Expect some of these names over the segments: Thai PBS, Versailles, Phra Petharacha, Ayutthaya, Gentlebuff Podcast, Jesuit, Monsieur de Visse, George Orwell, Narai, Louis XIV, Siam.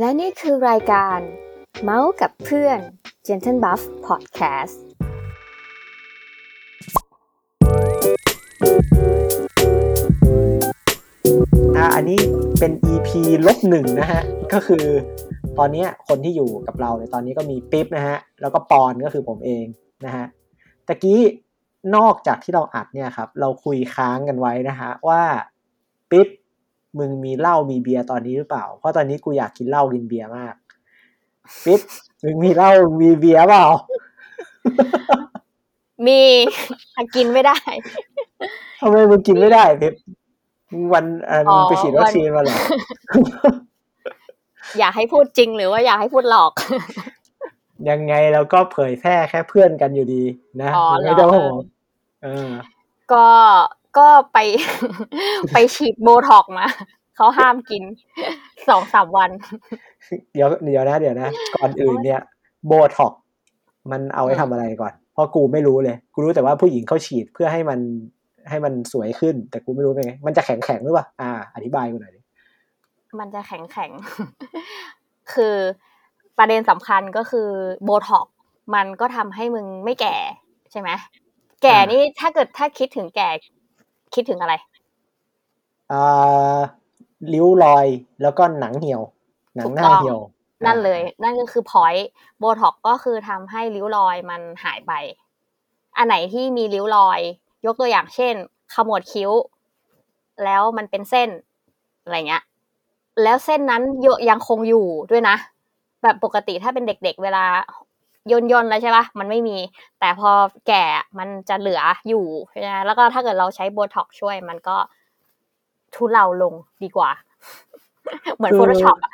และนี่คือรายการเมาส์กับเพื่อน Gentlebuff Podcast อันนี้เป็น EP -1 นะฮะก็คือตอนนี้คนที่อยู่กับเราในตอนนี้ก็มีปิ๊บนะฮะแล้วก็ปอนก็คือผมเองนะฮะตะกี้นอกจากที่เราอัดเนี่ยครับเราคุยค้างกันไว้นะฮะว่าปิ๊บมึงมีเหล้ามีเบียร์ตอนนี้หรือเปล่าเพราะตอนนี้กูอยากกินเหล้ากินเบียร์มากปิ๊บมึงมีเหล้ามีเบียร์เปล่ามีกินไม่ได้ทำไมมึงกินไม่ได้ปิ๊บวันมึงไปฉีดวัคซีนมาเหรออยากให้พูดจริงหรือว่าอยากให้พูดหลอกยังไงเราก็เผยแพร่แค่เพื่อนกันอยู่ดีนะไม่ต้องห่วงก็ไปฉีดโบท็อกมาเขาห้ามกิน 2-3 วันเดี๋ยวนะก่อนอื่นเนี่ยโบท็อกมันเอาไว้ทำอะไรก่อนเพราะกูไม่รู้เลยกูรู้แต่ว่าผู้หญิงเขาฉีดเพื่อให้มันสวยขึ้นแต่กูไม่รู้เป็นไงมันจะแข็งๆหรือเปล่าอธิบายกูหน่อยดิมันจะแข็งๆคือประเด็นสำคัญก็คือโบท็อกมันก็ทำให้มึงไม่แก่ใช่ไหมแก่นี่ถ้าคิดถึงแก่คิดถึงอะไรริ้วรอยแล้วก็หนังเหี่ยวหนังหน้าเหี่ยวนั่นเลยนั่นก็คือพอยต์โบท็อกก็คือทำให้ริ้วรอยมันหายไปอันไหนที่มีริ้วรอยยกตัวอย่างเช่นขมวดคิ้วแล้วมันเป็นเส้นอะไรเงี้ยแล้วเส้นนั้นยังคงอยู่ด้วยนะแบบปกติถ้าเป็นเด็กๆเวลาย่นๆแล้วใช่ปะมันไม่มีแต่พอแก่มันจะเหลืออยู่นะแล้วก็ถ้าเกิดเราใช้โบท็อกช่วยมันก็ทุเลาลงดีกว่าเหมือนโฟโต้ช็อปอ่ะ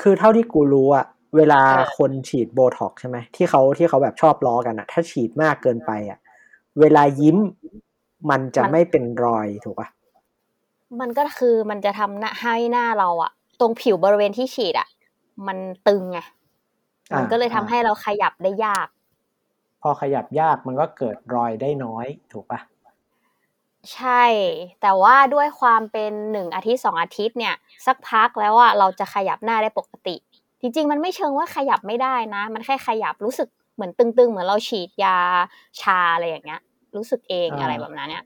คือเท่าที่กูรู้อ่ะเวลาคนฉีดโบท็อกใช่ไหมที่เขาแบบชอบล้อกันอ่ะถ้าฉีดมากเกินไปอ่ะเวลายิ้มมันจะไม่เป็นรอยถูกป่ะมันก็คือมันจะทำให้หน้าเราอ่ะตรงผิวบริเวณที่ฉีดอ่ะมันตึงไงมันก็เลยทำให้เราขยับได้ยากพอขยับยากมันก็เกิดรอยได้น้อยถูกป่ะใช่แต่ว่าด้วยความเป็น1อาทิตย์2อาทิตย์เนี่ยสักพักแล้วอ่ะเราจะขยับหน้าได้ปกติจริงๆมันไม่เชิงว่าขยับไม่ได้นะมันแค่ขยับรู้สึกเหมือนตึงๆเหมือนเราฉีดยาชาอะไรอย่างเงี้ยรู้สึกเองอะไรแบบนั้นเนี่ย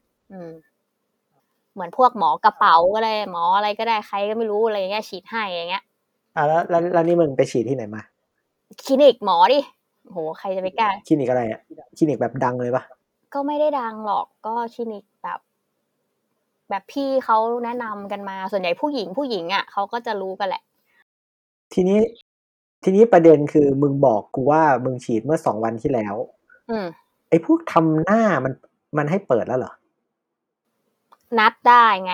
เหมือนพวกหมอกระเป๋าก็ได้หมออะไรก็ได้ใครก็ไม่รู้อะไรอย่างเงี้ยฉีดให้อย่างเงี้ยแล้วนี่มึงไปฉีดที่ไหนมาคลินิกหมอดิโหใครจะไปกล้าคลินิกอะไรอ่ะคลินิกแบบดังเลยปะก็ไม่ได้ดังหรอกก็คลินิกแบบพี่เขาแนะนำกันมาส่วนใหญ่ผู้หญิงอ่ะเขาก็จะรู้กันแหละทีนี้ประเด็นคือมึงบอกกูว่ามึงฉีดเมื่อ2วันที่แล้วไอ้พวกทำหน้ามันให้เปิดแล้วเหรอนัดได้ไง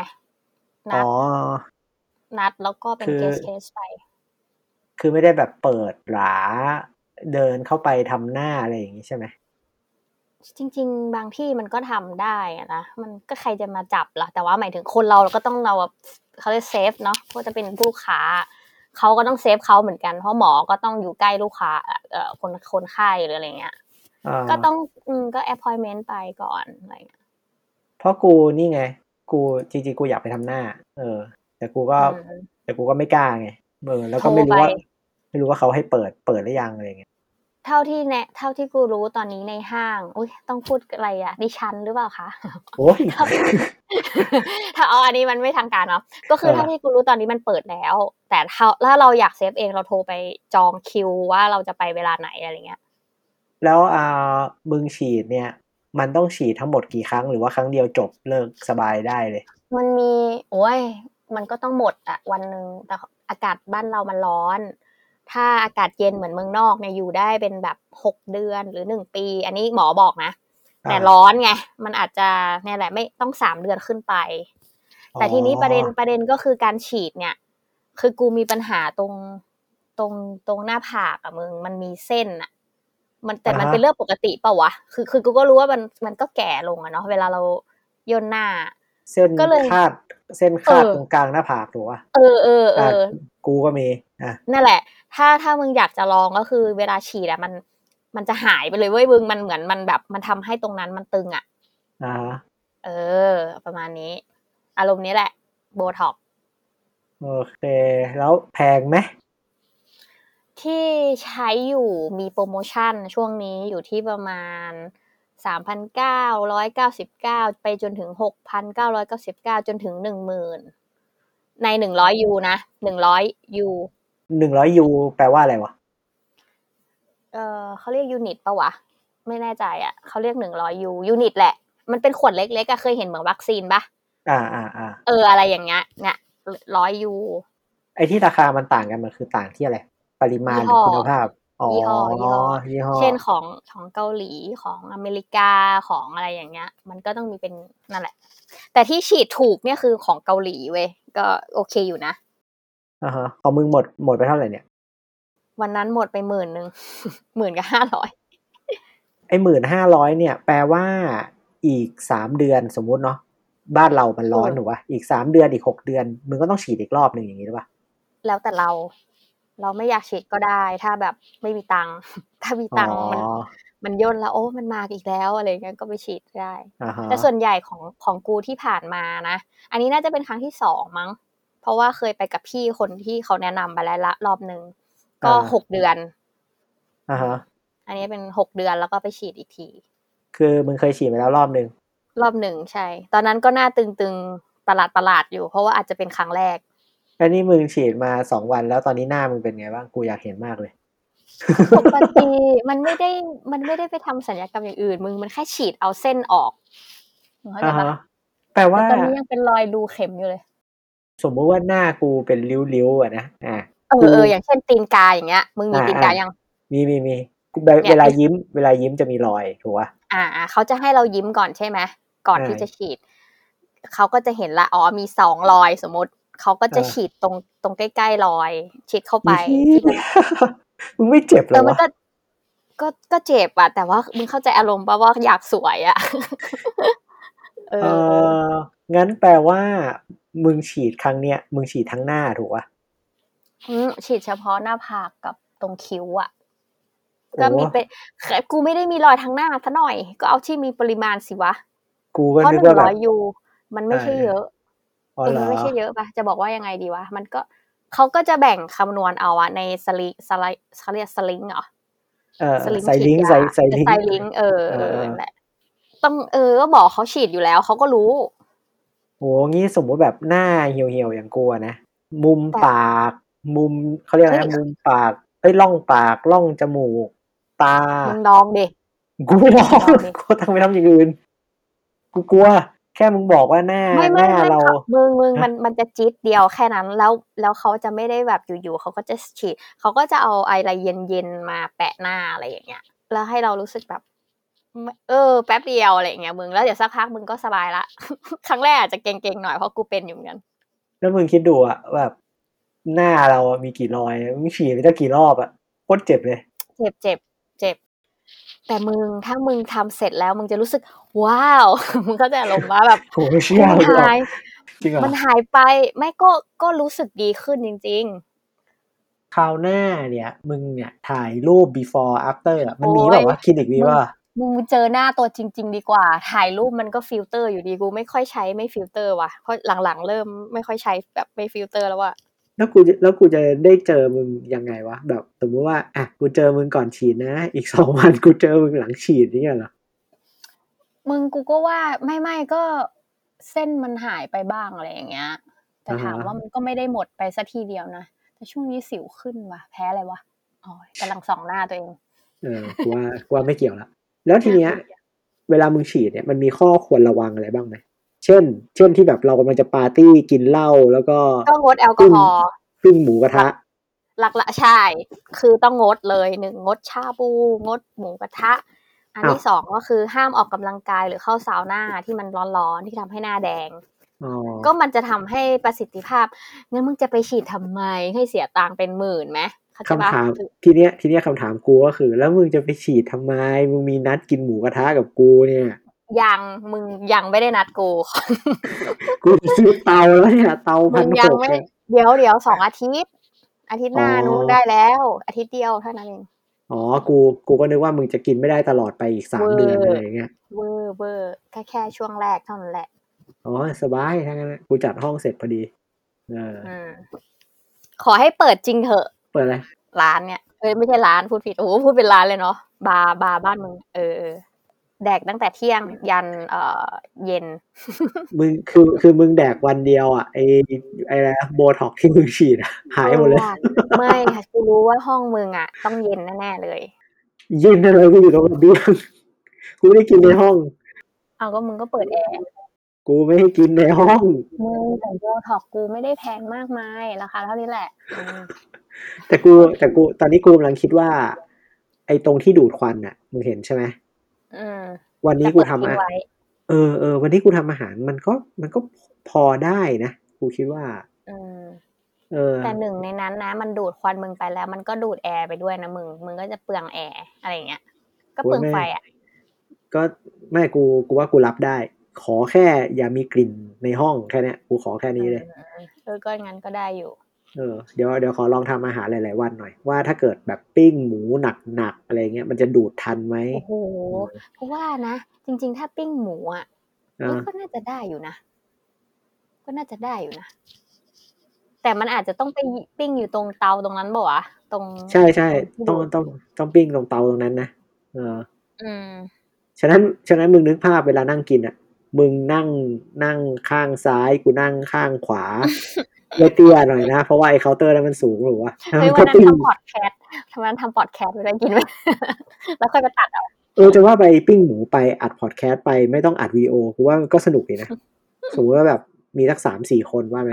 นัดแล้วก็เป็นเคสไปคือไม่ได้แบบเปิดหราเดินเข้าไปทำหน้าอะไรอย่างนี้ใช่ไหมจริงๆบางที่มันก็ทำได้นะมันก็ใครจะมาจับล่ะแต่ว่าหมายถึงคนเราก็ต้องเราเขาจะเซฟเนาะก็จะเป็นลูกค้าเขาก็ต้องเซฟเขาเหมือนกันเพราะหมอก็ต้องอยู่ใกล้ลูกค้าคนไข้หรืออะไรเงี้ยก็ต้องก็แอปพอยเมนต์ไปก่อนอะไรเงี้ยเพราะกูนี่ไงกูจริงๆกูอยากไปทำหน้าแต่กูก็ไม่กล้าไงแล้วก็ไม่รู้ว่าเขาให้เปิดหรือยังอะไรเงี้ยเท่าที่กูรู้ตอนนี้ในห้างอุ๊ยต้องพูดอะไรอ่ะดิฉันหรือเปล่าคะโอ้ย ถ้าเอาอันนี้มันไม่ทางการเนาะก็คือเท่าที่กูรู้ตอนนี้มันเปิดแล้วแต่ถ้าเราอยากเซฟเองเราโทรไปจองคิวว่าเราจะไปเวลาไหนอะไรเงี้ยแล้วมึงฉีดเนี่ยมันต้องฉีดทั้งหมดกี่ครั้งหรือว่าครั้งเดียวจบเลิกสบายได้เลยมันมีโอ้ยมันก็ต้องหมดอ่ะวันนึงแต่อากาศบ้านเรามันร้อนถ้าอากาศเย็นเหมือนเมืองนอกเนี่ยอยู่ได้เป็นแบบ6เดือนหรือ1ปีอันนี้หมอบอกนะแต่ร้อนไงมันอาจจะเนี่ยแหละไม่ต้อง3เดือนขึ้นไปแต่ทีนี้ประเด็นก็คือการฉีดเนี่ยคือกูมีปัญหาตรงหน้าผากอ่ะมึงมันมีเส้นอ่ะมันแต่มันเป็นเรื่องปกติเปล่าวะคือกูก็รู้ว่ามันก็แก่ลงอ่ะเนาะเวลาเราย่นหน้าเส้นคาดตรงกลางหน้าผากถูกป่ะกูก็มีนั่นแหละถ้ามึงอยากจะลองก็คือเวลาฉีดอ่ะมันจะหายไปเลยเว้ยมึงมันเหมือนมันแบบมันทำให้ตรงนั้นมันตึงอ่ะประมาณนี้อารมณ์นี้แหละโบท็อกโอเคแล้วแพงไหม ที่ใช้อยู่มีโปรโมชั่นช่วงนี้อยู่ที่ประมาณ 3,999 ไปจนถึง 6,999 จนถึง 10,000 ใน100 ยูนะ100 ยู100 ยูแปลว่าอะไรวะเขาเรียกยูนิตปะวะไม่แน่ใจอ่ะเขาเรียก100 ยูยูนิตแหละมันเป็นขวดเล็กๆอ่ะเคยเห็นเหมือนวัคซีนปะอะไรอย่างเงี้ยเนี่ย100 ยูไอ้ที่ราคามันต่างกันมันคือต่างที่อะไรปริมาณหรือคุณภาพยี่ห้อเช่นของเกาหลีของอเมริกาของอะไรอย่างเงี้ยมันก็ต้องมีเป็นนั่นแหละแต่ที่ฉีดถูกเนี่ยคือของเกาหลีเว้ยก็โอเคอยู่นะของมึงหมดไปเท่าไหร่เนี่ยวันนั้นหมดไป10,000 15,000ไอ้15,000เนี่ยแปลว่าอีก3 เดือนสมมุติเนาะบ้านเรามันร้อนถูกป่ะอีก3 เดือนอีก6 เดือนมึงก็ต้องฉีดอีกรอบนึงอย่างงี้หรือเปล่าแล้วแต่เราไม่อยากฉีดก็ได้ถ้าแบบไม่มีตังค์ถ้ามีตังค์มันย่นแล้วโอ้มันมาอีกแล้วอะไรเงี้ยก็ไปฉีดได้แต่ส่วนใหญ่ของกูที่ผ่านมานะอันนี้น่าจะเป็นครั้งที่2มั้งเพราะว่าเคยไปกับพี่คนที่เขาแนะนำไปแล้วละรอบนึงก็6 เดือนอันนี้เป็น6 เดือนแล้วก็ไปฉีดอีกทีคือมึงเคยฉีดไปแล้วรอบนึงใช่ตอนนั้นก็หน้าตึงๆประหลาดอยู่เพราะว่าอาจจะเป็นครั้งแรกแล้วนี่มึงฉีดมา2 วันแล้วตอนนี้หน้ามึงเป็นไงบ้างกูอยากเห็นมากเลยปกติมันไม่ได้ไปทำศัลยกรรมอย่างอื่นมึงมันแค่ฉีดเอาเส้นออกเข้าใจปะแปลว่าตอนนี้ยังเป็นรอยรูเข็มอยู่เลยสมมติว่าหน้ากูเป็นริ้วๆอ่ะนะอย่างเช่นตีนกาอย่างเงี้ยมึงมีตีนกายังมีเวลายิ้มจะมีรอยถูกป่ะเขาจะให้เรายิ้มก่อนใช่ไหมก่อนที่จะฉีดเขาก็จะเห็นละอ๋อมี2 รอยสมมติเขาก็จะฉีดตรงใกล้ๆรอยฉีดเข้าไปมึงไม่เจ็บหรอวะก็เจ็บอ่ะแต่ว่ามึงเข้าใจอารมณ์ป่ะว่าอยากสวยอ่ะงั้นแปลว่ามึงฉีดครั้งเนี้ยมึงฉีดทั้งหน้าถูกป่ะฉีดเฉพาะหน้าผากกับตรงคิ้วอ่ะก็มีเป็นกูไม่ได้มีรอยทั้งหน้าซะหน่อยก็เอาที่มีปริมาณสิวะกูก็นึกว่า100 ยูมันไม่ใช่เยอะมันไม่ใช่เยอะป่ะจะบอกว่ายังไงดีวะมันก็เขาก็จะแบ่งคำนวณเอาอะในสลิงเหรอสลิงแหละต้องก็บอกเขาฉีดอยู่แล้วเขาก็รู้โหงี้สมมติแบบหน้าเหี่ยวๆอย่างกูนะมุมปากมุมเขาเรียกอะไรนะมุมปากไอ้ร่องปากร่องจมูกตามึงดองดิกูไม่ดองกูทำไปทำอย่างอื่นกูกลัวแค่มึงบอกว่าหน้าเรามึงมันจะจี๊ดเดียวแค่นั้นแล้วเขาจะไม่ได้แบบอยู่ๆเขาก็จะฉีดเขาก็จะเอาอะไรเย็นๆมาแปะหน้าอะไรอย่างเงี้ยแล้วให้เรารู้สึกแบบแป๊บเดียวอะไรอย่างเงี้ยมึงแล้วเดี๋ยวสักพักมึงก็สบายละ ครั้งแรกอาจจะเก่งๆหน่อยเพราะกูเป็นอยู่เหมือนกันแล้วมึงคิดดูอะแบบหน้าเรามีกี่รอยมึงฉีดไปตั้งกี่รอบอะโคตรเจ็บเลยเจ็บแต่มึงถ้ามึงทำเสร็จแล้วมึงจะรู้สึกว้าวมึงเข้าใจอารมณ์ว่าแบบโหเชี่ยมันหายไปไม่ก็รู้สึกดีขึ้นจริงๆคราวหน้าเนี่ยมึงเนี่ยถ่ายรูป before after มันมีแบบว่าคลินิกมีว่ามึงเจอหน้าตัวจริงๆดีกว่าถ่ายรูปมันก็ฟิลเตอร์อยู่ดีกูไม่ค่อยใช้ไม่ฟิลเตอร์ว่ะเพราะหลังๆเริ่มไม่ค่อยใช้แบบไม่ฟิลเตอร์แล้วอะแล้วกูจะได้เจอมึงยังไงวะแบบสมมติว่าอ่ะกูเจอมึงก่อนฉีดนะอีก2 วันกูเจอมึงหลังฉีดนี่เหรอมึงกูก็ว่าไม่ก็เส้นมันหายไปบ้างอะไรอย่างเงี้ยแต่ถามว่ามันก็ไม่ได้หมดไปซะทีเดียวนะแต่ช่วงนี้สิวขึ้นว่ะแพ้อะไรวะอ๋อกำลังส่องหน้าตัวเองกูว่าไม่เกี่ยวละแล้วทีเนี้ยเวลามึงฉีดเนี่ยมันมีข้อควรระวังอะไรบ้างไหมเช่นที่แบบเรากำลังจะปาร์ตี้กินเหล้าแล้วก็งดแอลกอฮอล์ซึ่งหมูกระทะหลักละใช่คือต้องงดเลย1งดชาบูงดหมูกระทะอันที่2ก็คือห้ามออกกำลังกายหรือเข้าซาวน่าที่มันร้อนๆที่ทำให้หน้าแดงก็มันจะทำให้ประสิทธิภาพงั้นมึงจะไปฉีดทำไมให้เสียตังค์เป็นหมื่นไหมคำถามทีเนี้ยคำถามกูก็คือแล้วมึงจะไปฉีดทำไมมึงมีนัดกินหมูกระทะกับกูเนี่ยมึงยังไม่ได้นัดกู กูซื้อเตาแล้วเนี่ยเตาพันหกเดี๋ยว2 อาทิตย์หน้านู้นได้แล้วอาทิตย์เดียวเท่านั้นเองอ๋อกูก็นึกว่ามึงจะกินไม่ได้ตลอดไปอีก3 เดือนอะไรอย่างเงี้ยเวอร์แค่ช่วงแรกเท่านั้นแหละอ๋อสบายทั้งนั้นกูจัดห้องเสร็จพอดีขอให้เปิดจริงเถอะเปิดอะไร ร้านเนี่ยไม่ใช่ร้านพูดผิดโอ้โหพูดเป็นร้านเลยเนาะบาร์บ้านมึงแดกตั้งแต่เที่ยงยันเย็นมึงคือมึงแดกวันเดียวอ่ะไอ้อะไรโบท็อกที่มึงฉีดหายหมดเลยไม่ค่ะกูรู้ว่าห้องมึงอ่ะต้องเย็นแน่ๆเลยเย็นอะไรกูอยู่ตรงระเบียงกูไม่ได้กินในห้องเอาก็มึงก็เปิดแอร์กูไม่ให้กินในห้องมึงแต่โบท็อกกูไม่ได้แพงมากมายราคาเท่านี้แหละแต่กูตอนนี้กูกำลังคิดว่าไอ้ตรงที่ดูดควันอ่ะมึงเห็นใช่ไหมวันนี้กูทำวันนี้กูทำอาหารมันก็พอได้นะกูคิดว่าแต่หนึ่งในนั้นนะมันดูดควันมึงไปแล้วมันก็ดูดแอร์ไปด้วยนะมึงก็จะเปลืองแอร์อะไรเงี้ยก็เปลืองไฟอ่ะก็ไม่กูว่ากูรับได้ขอแค่อย่ามีกลิ่นในห้องแค่นี้กูขอแค่นี้เลยก็งั้นก็ได้อยู่เดี๋ยวขอลองทำอาหารหลายๆวันหน่อยว่าถ้าเกิดแบบปิ้งหมูหนักๆอะไรเงี้ยมันจะดูดทันไหมโอ้โหเพราะว่านะจริงๆถ้าปิ้งหมูอ่ะก็น่าจะได้อยู่นะแต่มันอาจจะต้องไปปิ้งอยู่ตรงเตาตรงนั้นบ่วะตรงใช่ใช่ต้องปิ้งตรงเตาตรงนั้นนะฉะนั้นมึงนึกภาพเวลานั่งกินอ่ะมึงนั่งข้างซ้ายกูนั่งข้างขวาเลยเตี้ยหน่อยนะเพราะว่าไอ้เคาน์เตอร์นั้นมันสูงหรือวะเฮ้ยวันนั้นทำพอดแคสต์แล้วกินไหมแล้วค่อยไปตัดเอาจะว่าไปปิ้งหมูไปอัดพอดแคสต์ไปไม่ต้องอัดวีดีโอเพราะว่ามันก็สนุกดีนะสมมติว่าแบบมีสัก 3-4 คนว่าไหม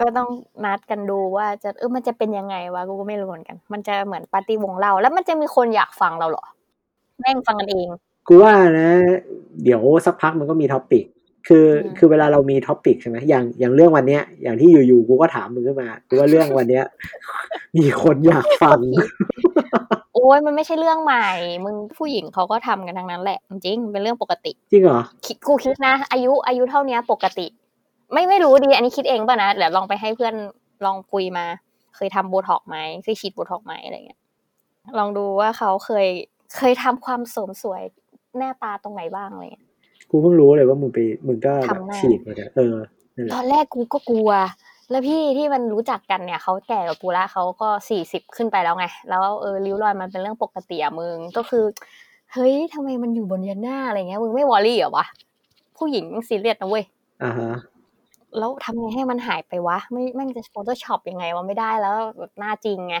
ก็ต้องนัดกันดูว่าจะมันจะเป็นยังไงวะกูก็ไม่รู้เหมือนกันมันจะเหมือนปาร์ตี้วงเราแล้วมันจะมีคนอยากฟังเราเหรอแม่งฟังกันเองกูว่านะเดี๋ยวสักพักมันก็มีท็อปปิกคือเวลาเรามีท็อปิกใช่ไหมอย่างเรื่องวันเนี้ยอย่างที่อยู่ๆกูก็ถามมึงขึ้นมากูว่าเรื่องวันเนี้ยมีคนอยากฟังโอ้ยมันไม่ใช่เรื่องใหม่มึงผู้หญิงเขาก็ทำกันทั้งนั้นแหละจริงเป็นเรื่องปกติจริงเหรอกูคิดนะอายุเท่านี้ปกติไม่รู้ดิอันนี้คิดเองป่ะนะเดี๋ยวลองไปให้เพื่อนลองคุยมาเคยทำโบท็อกไหมเคยฉีดโบท็อกไหมอะไรเงี้ยลองดูว่าเขาเคยทำความเสริมสวยหน้าตาตรงไหนบ้างเลยกูเพิ่งรู้เลยว่ามึงก็ฉีดมาเนี่ยตอนแรกกูก็กลัวแล้วพี่ที่มันรู้จักกันเนี่ยเขาแก่กว่ากูละเขาก็40ขึ้นไปแล้วไงแล้วริ้วรอยมันเป็นเรื่องปกติอะมึงก็คือเฮ้ยทำไมมันอยู่บนยันหน้าอะไรเงี้ยมึงไม่วอรี่เหรอวะผู้หญิงซีเรียสนะเว้ยแล้วทำไงให้มันหายไปวะไม่แม่งจะ Photoshop ยังไงวะไม่ได้แล้วหน้าจริงไง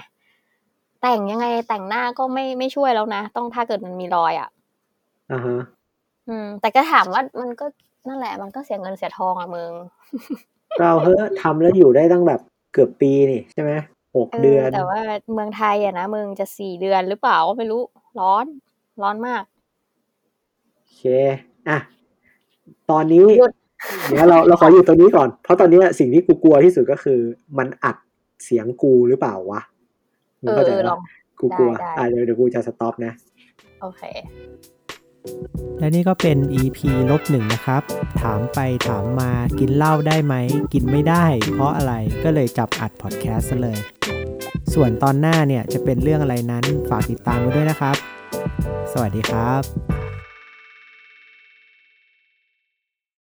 แต่งยังไงแต่งหน้าก็ไม่ช่วยแล้วนะต้องถ้าเกิดมันมีรอยอะแต่ก็ถามว่ามันก็นั่นแหละมันก็เสียเงินเสียทองอะมึงเราทำแล้วอยู่ได้ตั้งแบบเกือบปีนี่ใช่ไหม6 เดือนแต่ว่าเมืองไทยอะนะมึงจะ4 เดือนหรือเปล่าก็ไม่รู้ร้อนมากโอเคอ่ะตอนนี้เดี๋ยวเราขออยู่ตรงนี้ก่อนเพราะตอนนี้สิ่งที่กูกลัวที่สุดก็คือมันอัดเสียงกูหรือเปล่าวะมึงเข้าใจไหมกูกลัวเดี๋ยวกูจะสต็อปนะโอเคและนี่ก็เป็น EP -1 นะครับถามไปถามมากินเหล้าได้ไหมกินไม่ได้เพราะอะไรก็เลยจับอัดพอดแคสต์ซะเลยส่วนตอนหน้าเนี่ยจะเป็นเรื่องอะไรนั้นฝากติดตามไว้ด้วยนะครับสวัสดีครับ